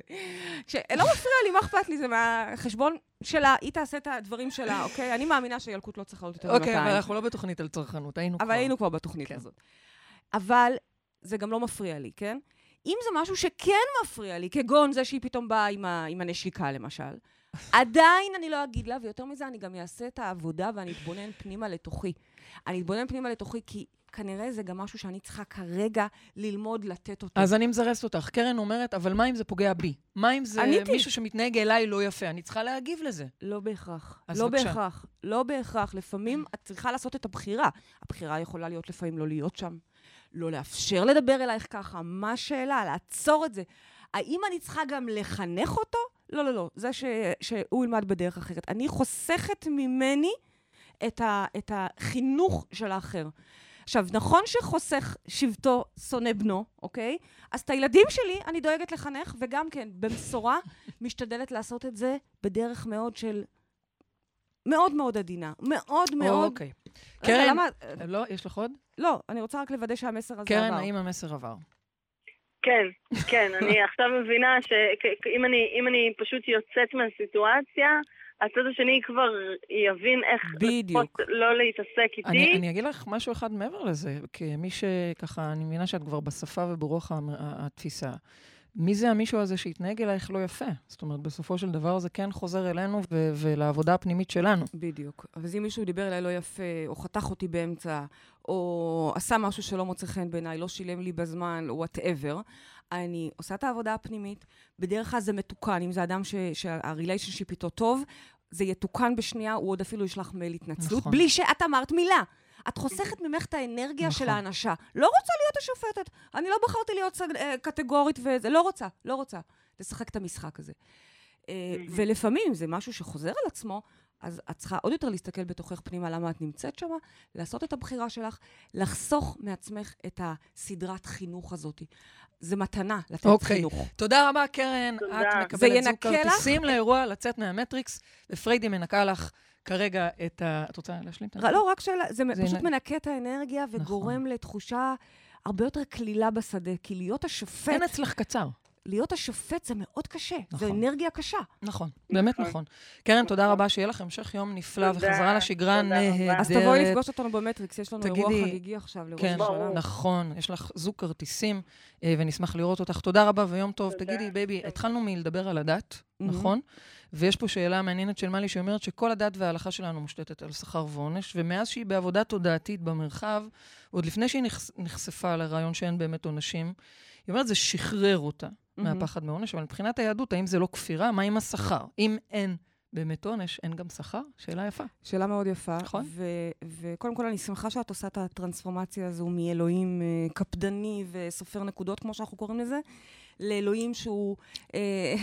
לא מפריע לי, מה אכפת לי? זה מהחשבון שלה, היא תעשה את הדברים שלה, אוקיי? אני מאמינה שילקוט לא צריכה להיות יותר מאתיים. אוקיי, אבל אנחנו לא בתוכנית על צרכנות, היינו כבר. אבל היינו כבר בתוכנית הזאת. אבל זה גם לא מפריע לי, כן? אם זה משהו שכן מפריע לי, כגון זה שהיא פתאום באה עם, ה, עם הנשיקה למשל, עדיין אני לא אגיד לה, ויותר מזה אני גם אעשה את העבודה ואני אתבונן פנימה לתוכי. אני אתבונן פנימה לתוכי כי כנראה זה גם משהו שאני צריכה כרגע ללמוד לתת אותו. אז אני מזרסת אותך. קרן אומרת, אבל מה אם זה פוגע בי? מה אם זה מישהו שמתנהג אליי לא יפה? אני צריכה להגיב לזה. לא בהכרח. לא בהכרח. לא בהכרח. לפעמים את צריכה לעשות את הבחירה. הבחירה יכולה להיות לפעמים לא להיות שם. לא לאפשר לדבר אלייך ככה. מה השאלה? לעצור את זה. האם אני צריכה גם לחנך אותו? לא, לא, לא. זה שהוא ילמד בדרך אחרת. אני חוסכת ממני את החינוך של האחר. עכשיו, נכון שחוסך שבטו שונא בנו, אוקיי? אז את הילדים שלי אני דואגת לחנך, וגם כן, במשורה, משתדלת לעשות את זה בדרך מאוד של... מאוד מאוד עדינה. מאוד מאוד... אוקיי. קרן, למה... לא, יש לך עוד? לא, אני רוצה רק לוודא שהמסר הזה קרן, עבר. קרן, האם המסר עבר? כן, כן. אני עכשיו מבינה שאם אני, אם אני פשוט יוצאת מהסיטואציה... הצד השני כבר יבין איך לפחות לא להתעסק איתי. אני, אני אגיד לך משהו אחד מעבר לזה, כמי שככה, אני מבינה שאת כבר בשפה וברוח התפיסה. מי זה המישהו הזה שהתנהג אלייך לא יפה? זאת אומרת, בסופו של דבר זה כן חוזר אלינו ו- ולעבודה הפנימית שלנו. בדיוק. אז אם מישהו דיבר אליי לא יפה, או חתך אותי באמצע, או עשה משהו שלא מוצא חן בעיניי, לא שילם לי בזמן, whatever, אני עושה את העבודה הפנימית, בדרך כלל זה מתוקן, אם זה אדם ש- שהריליישנשיפ איתו טוב, זה יתוקן בשנייה, הוא עוד אפילו ישלח מייל התנצלות, נכון. בלי שאת אמרת מילה. את חוסכת ממך את האנרגיה נכון. של האנשה. לא רוצה להיות השופטת. אני לא בחרתי להיות סג... קטגורית וזה. לא רוצה, לא רוצה. לשחק את המשחק הזה. ולפעמים זה משהו שחוזר על עצמו, אז את צריכה עוד יותר להסתכל בתוכך פנימה למה את נמצאת שמה, לעשות את הבחירה שלך, לחסוך מעצמך את הסדרת חינוך הזאת. זה מתנה לתת okay. חינוך. תודה רבה, קרן. תודה. את מקבלת זוג כרטיסים לאירוע לצאת מהמטריקס, ופריידי מנקה לך כרגע את ה... את רוצה להשלים? לא, רק שאלה, זה פשוט מנקה את האנרגיה וגורם לתחושה הרבה יותר כלילה בשדה, כי להיות השופט... אין אצלך קצר. להיות השופט זה מאוד קשה, זו אנרגיה קשה. נכון, באמת נכון. קרן, תודה רבה, שיהיה לך המשך יום נפלא וחזרה לשגרה נהדרת. אז תבואי לפגוש אותנו במטריקס, יש לנו אירוע חגיגי עכשיו לראש השנה. נכון, יש לך זוג כרטיסים, ונשמח לראות אותך. תודה רבה ויום טוב. תגידי, בייבי, התחלנו מלדבר על הדת, נכון? ויש פה שאלה מעניינת של מלי שאומרת שכל הדת וההלכה שלנו מושתתת על שכר ועונש, ומאז שהיא בעבודה תודעתית במרחב, עוד לפני שהיא נחשפה לרעיון שאין באמת עונשים, היא אומרת, זה שחרר אותה מהפחד מעונש, אבל מבחינת היהדות, האם זה לא כפירה? מה עם השכר? אם אין באמת עונש, אין גם שכר? שאלה יפה. שאלה מאוד יפה. נכון. וקודם כל, אני שמחה שאת עושה את הטרנספורמציה הזו מאלוהים קפדני וסופר נקודות, כמו שאנחנו קוראים לזה, לאלוהים שהוא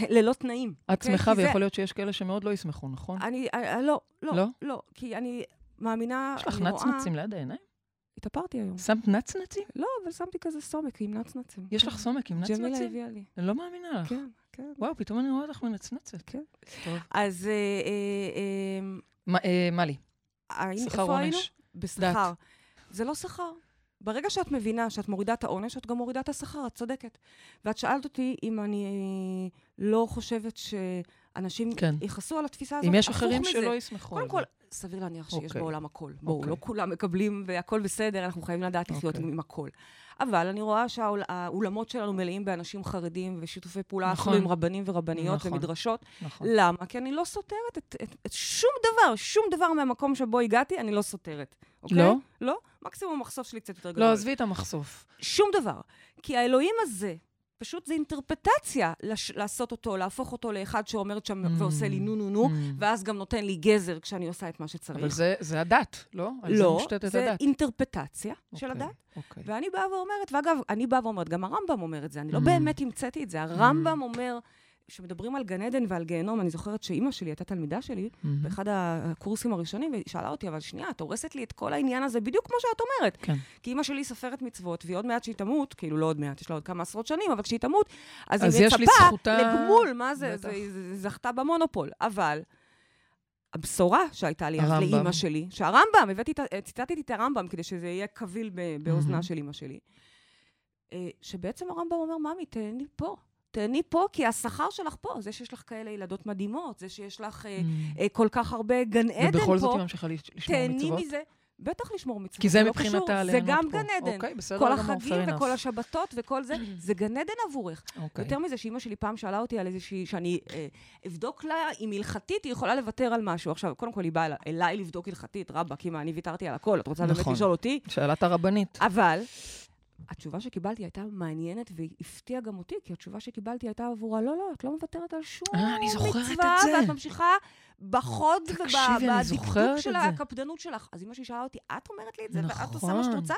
ללא תנאים. את שמחה, ויכול להיות שיש כאלה שמאוד לא ישמחו, נכון? אני, לא, לא, לא, כי אני מאמינה... יש לך נצנצים ליד העיניים? התאפרתי היום. שמת נצנצים? לא, אבל שמתי כזה סומק עם נצנצים. יש לך סומק עם נצנצים? ג'מילה הביאה לי. אני לא מאמינה לך. כן, כן. וואו, פתאום אני רואה אותך מנצנצת. כן. אז... מה לי? שכר עונש. בשכר. זה לא שכר. ברגע שאת מבינה שאת מורידה את העונש, את גם מורידה את השכר, את צודקת. ואת שאלת אותי אם אני לא חושבת שאנשים ייחסו על התפיסה הזאת. אם יש אחרים שלא ישמחו. קודם כל, סביר להניח שיש בעולם הכל. בואו, לא כולם מקבלים והכל בסדר, אנחנו חייבים לדעת לחיות עם הכל. אבל אני רואה שהאולמות שלנו מלאים באנשים חרדים ושיתופי פעולה, אנחנו עם רבנים ורבניות ומדרשות. למה? כי אני לא סותרת את שום דבר, שום דבר מהמקום שבו הגעתי, אני לא סותרת. לא? לא? מקסימום המחשוף שלי קצת יותר גדול. לא, עזבי את המחשוף. שום דבר. כי האלוהים הזה, פשוט זה אינטרפטציה לעשות אותו, להפוך אותו לאחד שאומרת שם ועושה לי נו נו נו, ואז גם נותן לי גזר כשאני עושה את מה שצריך. אבל זה הדת, לא? לא, זה אינטרפטציה של הדת. ואני באה ואומרת, ואגב, אני באה ואומרת, גם הרמב"ם אומר את זה, אני לא באמת המצאתי את זה. הרמב"ם אומר, כשמדברים על גן עדן ועל גיהנום, אני זוכרת שאימא שלי הייתה תלמידה שלי, באחד הקורסים הראשונים, והיא שאלה אותי, אבל שנייה, את הורסת לי את כל העניין הזה, בדיוק כמו שאת אומרת. כן. כי אימא שלי ספרת מצוות, והיא עוד מעט שהיא תמות, כאילו לא עוד מעט, יש לה עוד כמה עשרות שנים, אבל כשהיא תמות, אז, אז היא מצפה זכותה... לגמול, מה זה, זה, זה, זה זכתה במונופול. אבל הבשורה שהייתה לי אז לאימא שלי, שהרמב"ם, הבאתי, ציטטתי את הרמב"ם, כדי שזה יהיה קביל באוזנה של אימא שלי, שבעצם הרמב"ם אומר, "ממי, תן לי פה." אני פה, כי השכר שלך פה, זה שיש לך כאלה ילדות מדהימות, זה שיש לך כל כך הרבה גן עדן פה, ובכל זאת היא ממשיכה לשמור מצוות. תהני מזה, בטח לשמור מצוות. כי זה מבחינתה עליהם. זה גם גן עדן. כל החגים וכל השבתות וכל זה, זה גן עדן עבורך. יותר מזה שאמא שלי פעם שאלה אותי על איזושהי, שאני אבדוק לה, אם הלכתית היא יכולה לוותר על משהו. עכשיו, קודם כל היא באה אליי לבדוק הלכתית, רבא, כי מה, אני ויתרתי על הכל. את רוצה באמת לשאול אותי? שאלת הרבנית. אבל התשובה שקיבלתי הייתה מעניינת והפתיעה גם אותי, כי התשובה שקיבלתי הייתה עבורה, לא, לא, את לא מוותרת על שום מצווה, ואת ממשיכה בחוד ובדקדוק של הקפדנות שלך. אז אמא שהיא שאלה אותי, את אומרת לי את זה, ואת עושה מה שאת רוצה?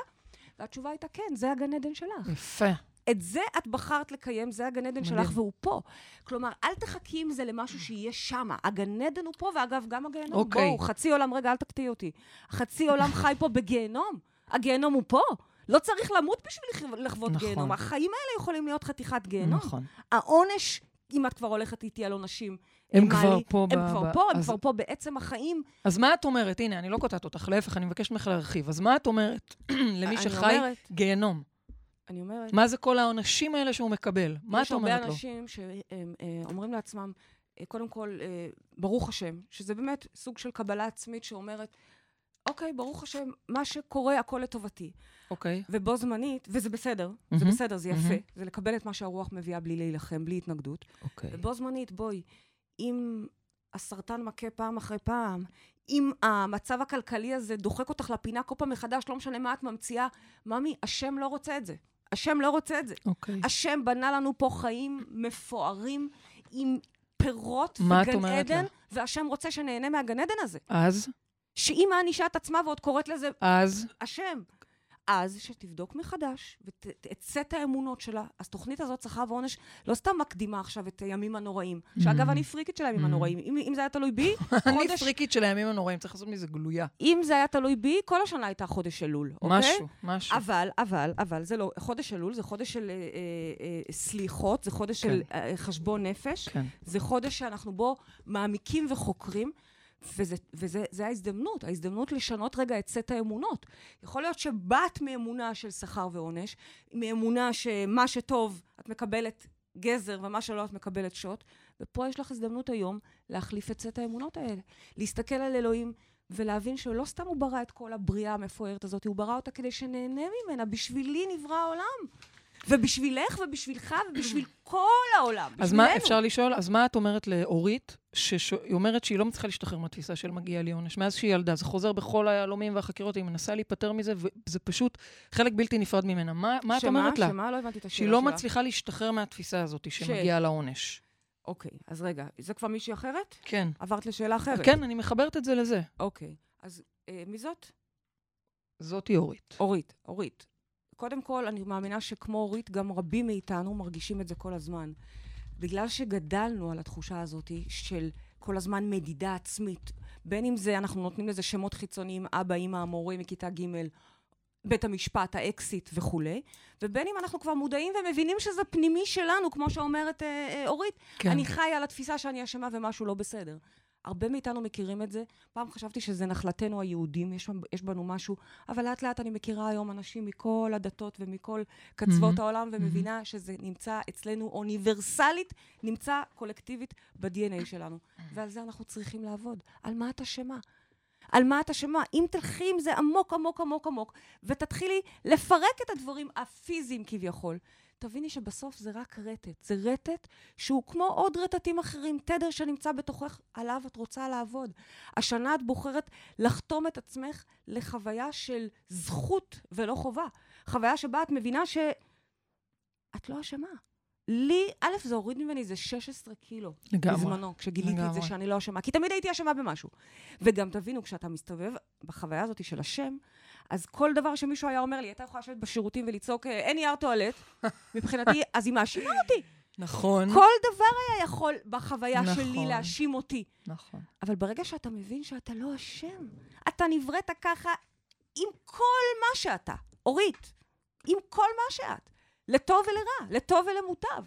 והתשובה הייתה, כן, זה הגן עדן שלך. יפה. את זה את בחרת לקיים, זה הגן עדן שלך והוא פה. כלומר, אל תחכי עם זה למשהו שיהיה שם. הגן עדן הוא פה, ואגב, גם הגיהנום. בואו, חצי עולם, רגע, אל תקטעי אותי. חצי עולם חי פה בגיהנום. הגיהנום הוא פה. לא צריך למות בשביל לחוות נכון. גיהנום. החיים האלה יכולים להיות חתיכת גיהנום. נכון. העונש, אם את כבר הולכת איתי על עונשים, הם, הם כבר לי, פה. הם ב... כבר ב... פה, אז... הם כבר פה בעצם החיים. אז מה את אומרת? הנה, אני לא קוטעת אותך, להפך, אני מבקשת ממך להרחיב. אז מה את אומרת למי שחי אומרת, גיהנום? אני אומרת. מה זה כל העונשים האלה שהוא מקבל? מה את אומרת לו? יש הרבה אנשים שאומרים לעצמם, קודם כל, ברוך השם, שזה באמת סוג של קבלה עצמית שאומרת, אוקיי, ברוך השם, מה שקורה, הכל לטובתי. אוקיי. ובו זמנית, וזה בסדר, זה בסדר, זה יפה, זה לקבל את מה שהרוח מביאה בלי להילחם, בלי התנגדות. אוקיי. ובו זמנית, בואי, אם הסרטן מכה פעם אחרי פעם, אם המצב הכלכלי הזה דוחק אותך לפינה כל פעם מחדש, לא משנה מה את ממציאה, ממי, השם לא רוצה את זה. השם לא רוצה את זה. אוקיי. השם בנה לנו פה חיים מפוארים עם פירות וגן עדן, והשם רוצה שנהנה מהגן עדן הזה. אז? שאם האנישה את עצמה ועוד קוראת לזה אז השם, אז שתבדוק מחדש ותעצה את האמונות שלה. אז תוכנית הזאת צריכה ועונש לא סתם מקדימה עכשיו את הימים הנוראים, שאגב אני פריקית של הימים הנוראים. אם, אם זה היה תלוי בי, אני פריקית של הימים הנוראים, צריך לעשות מזה גלויה. אם זה היה תלוי בי, כל השנה הייתה חודש אלול, משהו, משהו. אבל, אבל, אבל זה לא, חודש אלול זה חודש של סליחות, זה חודש של חשבון נפש, זה חודש שאנחנו בו מעמיקים וחוקרים, וזה, וזה, זה ההזדמנות, ההזדמנות לשנות רגע את סט האמונות. יכול להיות שבאת מאמונה של שכר ועונש, מאמונה שמה שטוב את מקבלת גזר ומה שלא את מקבלת שוט, ופה יש לך הזדמנות היום להחליף את סט האמונות האלה, להסתכל על אלוהים ולהבין שלא סתם הוא ברא את כל הבריאה המפוארת הזאת, הוא ברא אותה כדי שנהנה ממנה, בשבילי נברא העולם. ובשבילך ובשבילך ובשביל כל העולם. אז מה אפשר לשאול? אז מה את אומרת לאורית, שהיא אומרת שהיא לא מצליחה להשתחרר מהתפיסה של מגיע לי עונש, מאז שהיא ילדה, זה חוזר בכל היהלומים והחקירות, היא מנסה להיפטר מזה, וזה פשוט חלק בלתי נפרד ממנה. מה את אומרת לה? שמה? לא הבנתי את השאלה שלה. שהיא לא מצליחה להשתחרר מהתפיסה הזאת, שמגיע לה עונש. אוקיי, אז רגע, זה כבר מישהי אחרת? כן. עברת לשאלה אחרת? כן, אני מחברת את זה לזה. אוקיי, אז מי זאת? זאת אורית. אורית, אורית. קודם כל, אני מאמינה שכמו אורית, גם רבים מאיתנו מרגישים את זה כל הזמן. בגלל שגדלנו על התחושה הזאת של כל הזמן מדידה עצמית, בין אם זה, אנחנו נותנים לזה שמות חיצוניים, אבא, אמא, המורה מכיתה ג', בית המשפט, האקסיט וכו'. ובין אם אנחנו כבר מודעים ומבינים שזה פנימי שלנו, כמו שאומרת אה, אה, אורית, כן. אני חיה על התפיסה שאני אשמה ומשהו לא בסדר. הרבה מאיתנו מכירים את זה. פעם חשבתי שזה נחלתנו היהודים, יש, יש בנו משהו, אבל לאט לאט אני מכירה היום אנשים מכל הדתות ומכל קצוות mm-hmm. העולם, ומבינה mm-hmm. שזה נמצא אצלנו אוניברסלית, נמצא קולקטיבית ב-די אן איי שלנו. Mm-hmm. ועל זה אנחנו צריכים לעבוד. על מה את אשמה? על מה את אשמה? אם תלכי עם זה עמוק, עמוק, עמוק, עמוק, ותתחילי לפרק את הדברים הפיזיים כביכול, תביני שבסוף זה רק רטט. זה רטט שהוא כמו עוד רטטים אחרים, תדר שנמצא בתוכך, עליו את רוצה לעבוד. השנה את בוחרת לחתום את עצמך לחוויה של זכות ולא חובה. חוויה שבה את מבינה שאת לא אשמה. לי, א', זה הוריד ממני, זה שש עשרה קילו. לגמרי. בזמנו, כשגיליתי לגמרי. את זה שאני לא אשמה. כי תמיד הייתי אשמה במשהו. וגם תבינו, כשאתה מסתובב בחוויה הזאת של השם, אז כל דבר שמישהו היה אומר לי, הייתה יכולה לשבת בשירותים ולצעוק, אין נייר טואלט, מבחינתי, אז היא מאשימה אותי. נכון. כל דבר היה יכול בחוויה נכון. שלי להאשים אותי. נכון. אבל ברגע שאתה מבין שאתה לא אשם, אתה נבראת ככה עם כל מה שאתה, אורית, עם כל מה שאת. לטוב ולרע, לטוב ולמוטב.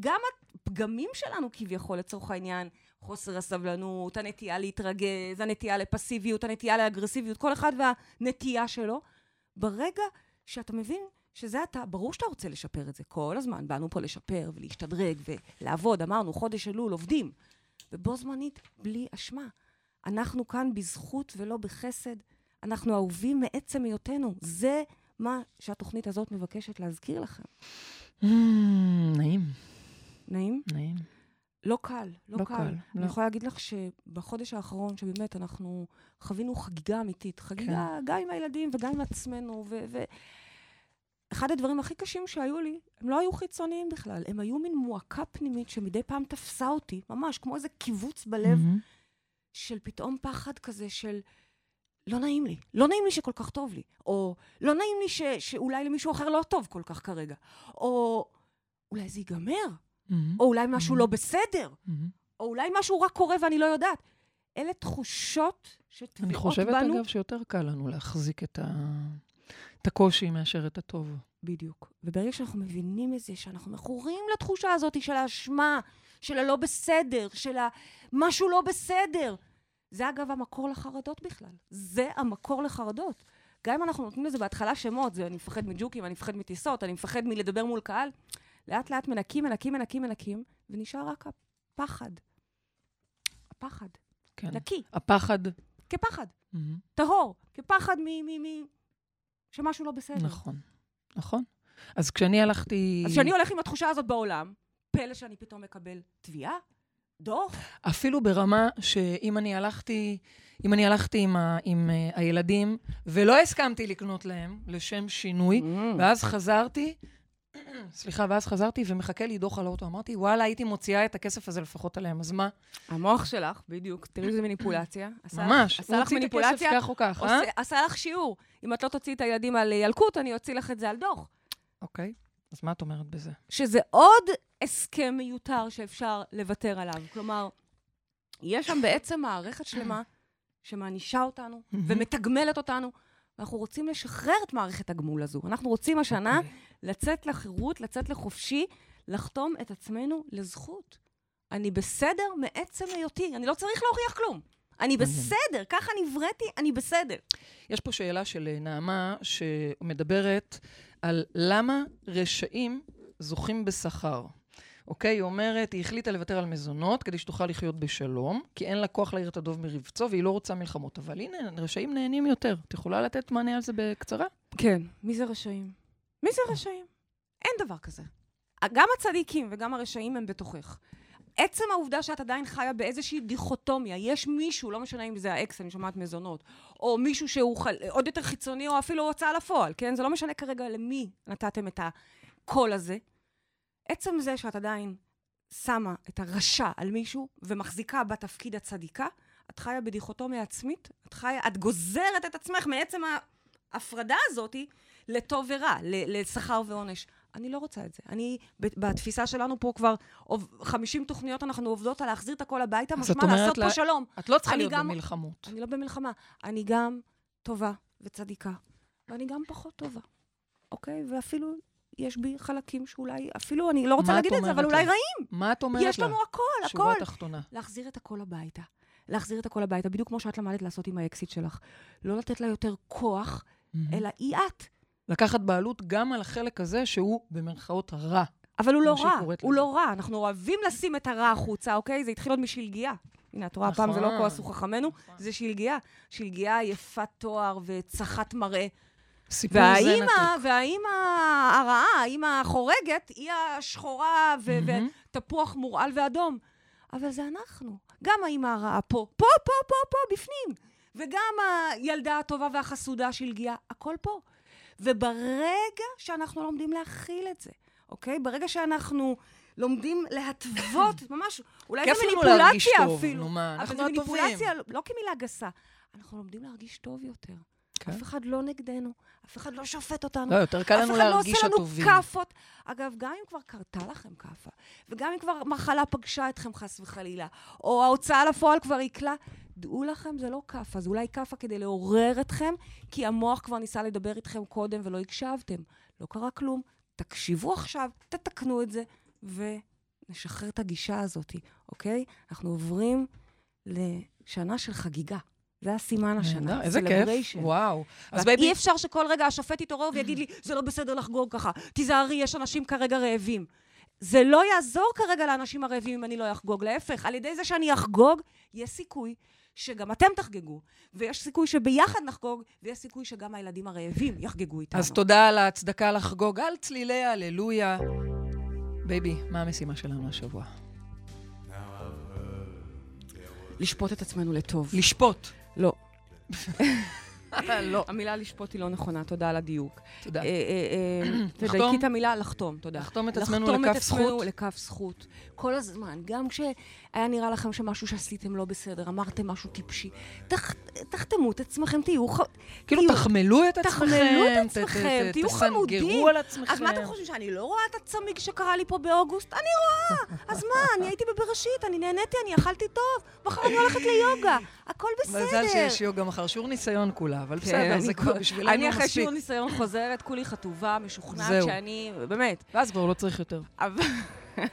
גם הפגמים שלנו כביכול, לצורך העניין, חוסר הסבלנות, הנטייה להתרגז, הנטייה לפסיביות, הנטייה לאגרסיביות, כל אחד והנטייה שלו. ברגע שאתה מבין שזה אתה, ברור שאתה רוצה לשפר את זה כל הזמן, באנו פה לשפר ולהשתדרג ולעבוד, אמרנו, חודש אלול, עובדים. ובו זמנית, בלי אשמה. אנחנו כאן בזכות ולא בחסד, אנחנו אהובים מעצם היותנו. זה מה שהתוכנית הזאת מבקשת להזכיר לכם. נעים. נעים? נעים. לא קל, לא, לא קל. קל. אני לא. יכולה להגיד לך שבחודש האחרון, שבאמת אנחנו חווינו חגיגה אמיתית, חגיגה כן. גם עם הילדים וגם עם עצמנו, ו... ו... אחד הדברים הכי קשים שהיו לי, הם לא היו חיצוניים בכלל, הם היו מין מועקה פנימית שמדי פעם תפסה אותי, ממש כמו איזה קיבוץ בלב, mm-hmm. של פתאום פחד כזה של, לא נעים לי, לא נעים לי שכל כך טוב לי, או לא נעים לי ש... שאולי למישהו אחר לא טוב כל כך כרגע, או אולי זה ייגמר, mm-hmm. או אולי משהו mm-hmm. לא בסדר, mm-hmm. או אולי משהו רק קורה ואני לא יודעת. אלה תחושות שתביעות בנו. אני חושבת בנו... אגב שיותר קל לנו להחזיק את ה... את הקושי מאשר את הטוב. בדיוק. וברגע שאנחנו מבינים את זה, שאנחנו מכורים לתחושה הזאת של האשמה, של הלא בסדר, של המשהו לא בסדר. זה אגב המקור לחרדות בכלל. זה המקור לחרדות. גם אם אנחנו נותנים לזה בהתחלה שמות, זה אני מפחד מג'וקים, אני מפחד מטיסות, אני מפחד מלדבר מול קהל, לאט לאט מנקים, מנקים, מנקים, מנקים, ונשאר רק הפחד. הפחד. כן. נקי. הפחד. כפחד. Mm-hmm. טהור. כפחד מ... מ-, מ- שמשהו לא בסדר. נכון, נכון. אז כשאני הלכתי... אז כשאני הולך עם התחושה הזאת בעולם, פלא שאני פתאום מקבל תביעה, דוח. אפילו ברמה שאם אני הלכתי, אם אני הלכתי עם, ה, עם uh, הילדים, ולא הסכמתי לקנות להם לשם שינוי, mm. ואז חזרתי, סליחה, ואז חזרתי ומחכה לי דוח על האוטו. אמרתי, וואלה, הייתי מוציאה את הכסף הזה לפחות עליהם, אז מה? המוח שלך, בדיוק, תראי איזה מניפולציה. ממש, הוא הוציא את הכסף כך או כך, אה? עשה לך שיעור. אם את לא תוציא את הילדים על ילקות, אני אוציא לך את זה על דוח. אוקיי, אז מה את אומרת בזה? שזה עוד הסכם מיותר שאפשר לוותר עליו. כלומר, יש שם בעצם מערכת שלמה שמענישה אותנו ומתגמלת אותנו, אנחנו רוצים לשחרר את מערכת הגמול הזו. אנחנו רוצים השנה לצאת לחירות, לצאת לחופשי, לחתום את עצמנו לזכות. אני בסדר מעצם היותי. אני לא צריך להוכיח כלום. אני בסדר. ככה נבראתי, אני בסדר. יש פה שאלה של נעמה שמדברת על למה רשעים זוכים בשכר. אוקיי, היא אומרת, היא החליטה לוותר על מזונות כדי שתוכל לחיות בשלום, כי אין לה כוח להעיר את הדוב מרבצו, והיא לא רוצה מלחמות. אבל הנה, רשעים נהנים יותר. את יכולה לתת מענה על זה בקצרה? כן. מי זה רשעים? מי זה רשעים? אין דבר כזה. גם הצדיקים וגם הרשעים הם בתוכך. עצם העובדה שאת עדיין חיה באיזושהי דיכוטומיה, יש מישהו, לא משנה אם זה האקס, אני שומעת מזונות, או מישהו שהוא עוד יותר חיצוני, או אפילו הוצאה לפועל, כן? זה לא משנה כרגע למי נתתם את הקול הזה. עצם זה שאת עדיין שמה את הרשע על מישהו ומחזיקה בתפקיד הצדיקה, את חיה בדיכוטומיה עצמית, את חיה, את גוזרת את עצמך מעצם ההפרדה הזאת לטוב ורע, לשכר ועונש. אני לא רוצה את זה. אני, בתפיסה שלנו פה כבר חמישים תוכניות אנחנו עובדות על להחזיר את הכל הביתה, משמע לעשות לה... פה שלום. את לא צריכה להיות גם... במלחמות. אני לא במלחמה. אני גם טובה וצדיקה, ואני גם פחות טובה. אוקיי? ואפילו... יש בי חלקים שאולי, אפילו אני לא רוצה להגיד את זה, אבל אולי רעים. מה את אומרת לה? יש לנו הכל, הכל. שורה תחתונה. להחזיר את הכל הביתה. להחזיר את הכל הביתה, בדיוק כמו שאת למדת לעשות עם האקסיט שלך. לא לתת לה יותר כוח, אלא היא את. לקחת בעלות גם על החלק הזה, שהוא במרכאות רע. אבל הוא לא רע, הוא לא רע. אנחנו אוהבים לשים את הרע החוצה, אוקיי? זה התחיל עוד משלגייה. הנה, את רואה, הפעם זה לא כועס וחכמנו, זה שלגייה. שלגייה יפת תואר וצחת מראה. והאימא, והאימא הרעה, האימא החורגת, היא השחורה ו- mm-hmm. ותפוח מורעל ואדום. אבל זה אנחנו. גם האימא הרעה פה, פה, פה, פה, פה, בפנים. וגם הילדה הטובה והחסודה שלגיעה, הכל פה. וברגע שאנחנו לומדים להכיל את זה, אוקיי? ברגע שאנחנו לומדים להתוות, ממש, אולי זה מניפולציה אפילו. אפילו. נומה, אבל זה מניפולציה, לא, לא כמילה גסה. אנחנו לומדים להרגיש טוב יותר. אף אחד לא נגדנו, אף אחד לא שופט אותנו, לא, יותר קל לנו להרגיש הטובים. אף אחד לא עושה לנו כפות. אגב, גם אם כבר קרתה לכם כפה, וגם אם כבר מחלה פגשה אתכם חס וחלילה, או ההוצאה לפועל כבר יקלה, דעו לכם, זה לא כפה, זה אולי כפה כדי לעורר אתכם, כי המוח כבר ניסה לדבר איתכם קודם ולא הקשבתם. לא קרה כלום, תקשיבו עכשיו, תתקנו את זה, ונשחרר את הגישה הזאת, אוקיי? אנחנו עוברים לשנה של חגיגה. זה הסימן השנה. איזה כיף, וואו. אי אפשר שכל רגע השופט יתעורר ויגיד לי, זה לא בסדר לחגוג ככה, תיזהרי, יש אנשים כרגע רעבים. זה לא יעזור כרגע לאנשים הרעבים אם אני לא אחגוג. להפך, על ידי זה שאני אחגוג, יש סיכוי שגם אתם תחגגו, ויש סיכוי שביחד נחגוג, ויש סיכוי שגם הילדים הרעבים יחגגו איתנו. אז תודה על ההצדקה לחגוג, על צלילי הללויה. בייבי, מה המשימה שלנו השבוע? לשפוט את עצמנו לטוב. לשפוט? לא. לא. המילה לשפוט היא לא נכונה, תודה על הדיוק. תודה. תדייקי את המילה לחתום, תודה. לחתום את עצמנו לכף זכות. לחתום את עצמנו לכף זכות. כל הזמן, גם כשהיה נראה לכם שמשהו שעשיתם לא בסדר, אמרתם משהו טיפשי, תחתמו את עצמכם, תהיו... כאילו תחמלו את עצמכם. תחמלו את עצמכם, תהיו חמודים. תסנגרו על עצמכם. אז מה אתם חושבים, שאני לא רואה את הצמיג שקרה לי פה באוגוסט? אני רואה! אז מה, אני הייתי בבראשית, אני נהניתי, אני אכלתי טוב, מחר אני הולכת ליוגה. הכל בסדר. מזל שיש יוגה מחר, שור ניסיון כולה. אבל בסדר, זה כבר בשבילנו מספיק. אני אחרי שיעור ניסיון חוזרת, כולי חטובה, משוכנעת שאני, באמת. ואז כבר לא צריך יותר.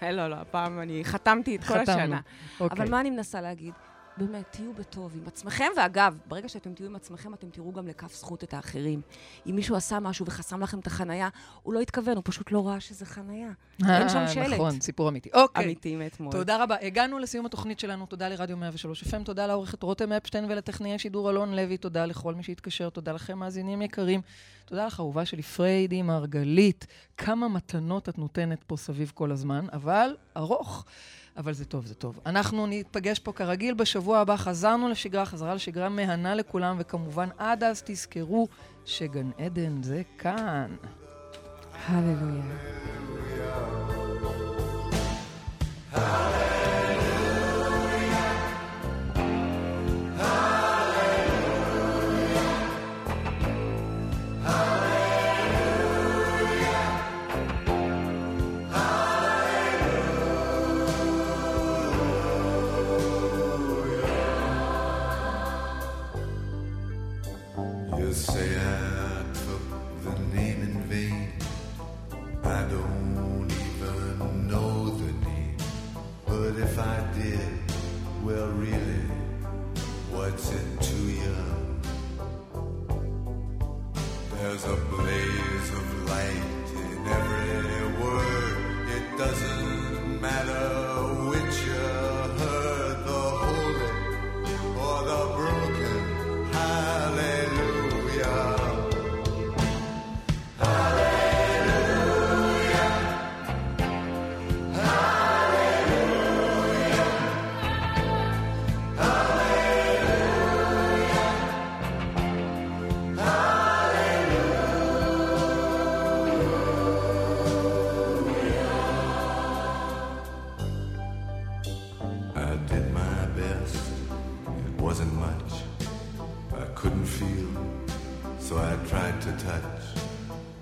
לא, לא, הפעם אני חתמתי את כל השנה. אבל מה אני מנסה להגיד? באמת, תהיו בטוב עם עצמכם, ואגב, ברגע שאתם תהיו עם עצמכם, אתם תראו גם לכף זכות את האחרים. אם מישהו עשה משהו וחסם לכם את החנייה, הוא לא התכוון, הוא פשוט לא ראה שזה חנייה. אין שם שלט. נכון, סיפור אמיתי. אוקיי. אמיתי מאתמול. תודה רבה. הגענו לסיום התוכנית שלנו. תודה לרדיו מאה ושלוש אף אם, תודה לעורכת רותם אפשטיין ולטכנאי שידור אלון לוי, תודה לכל מי שהתקשר, תודה לכם מאזינים יקרים. תודה לך, אהובה שלי, פריידי מרגלית. כמה מתנות את נותנת פה סביב כל הזמן, אבל ארוך. אבל זה טוב, זה טוב. אנחנו נתפגש פה כרגיל בשבוע הבא, חזרנו לשגרה, חזרה לשגרה מהנה לכולם, וכמובן עד אז תזכרו שגן עדן זה כאן. הללויה. הללויה.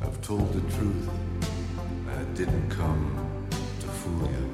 I've told the truth, I didn't come to fool you.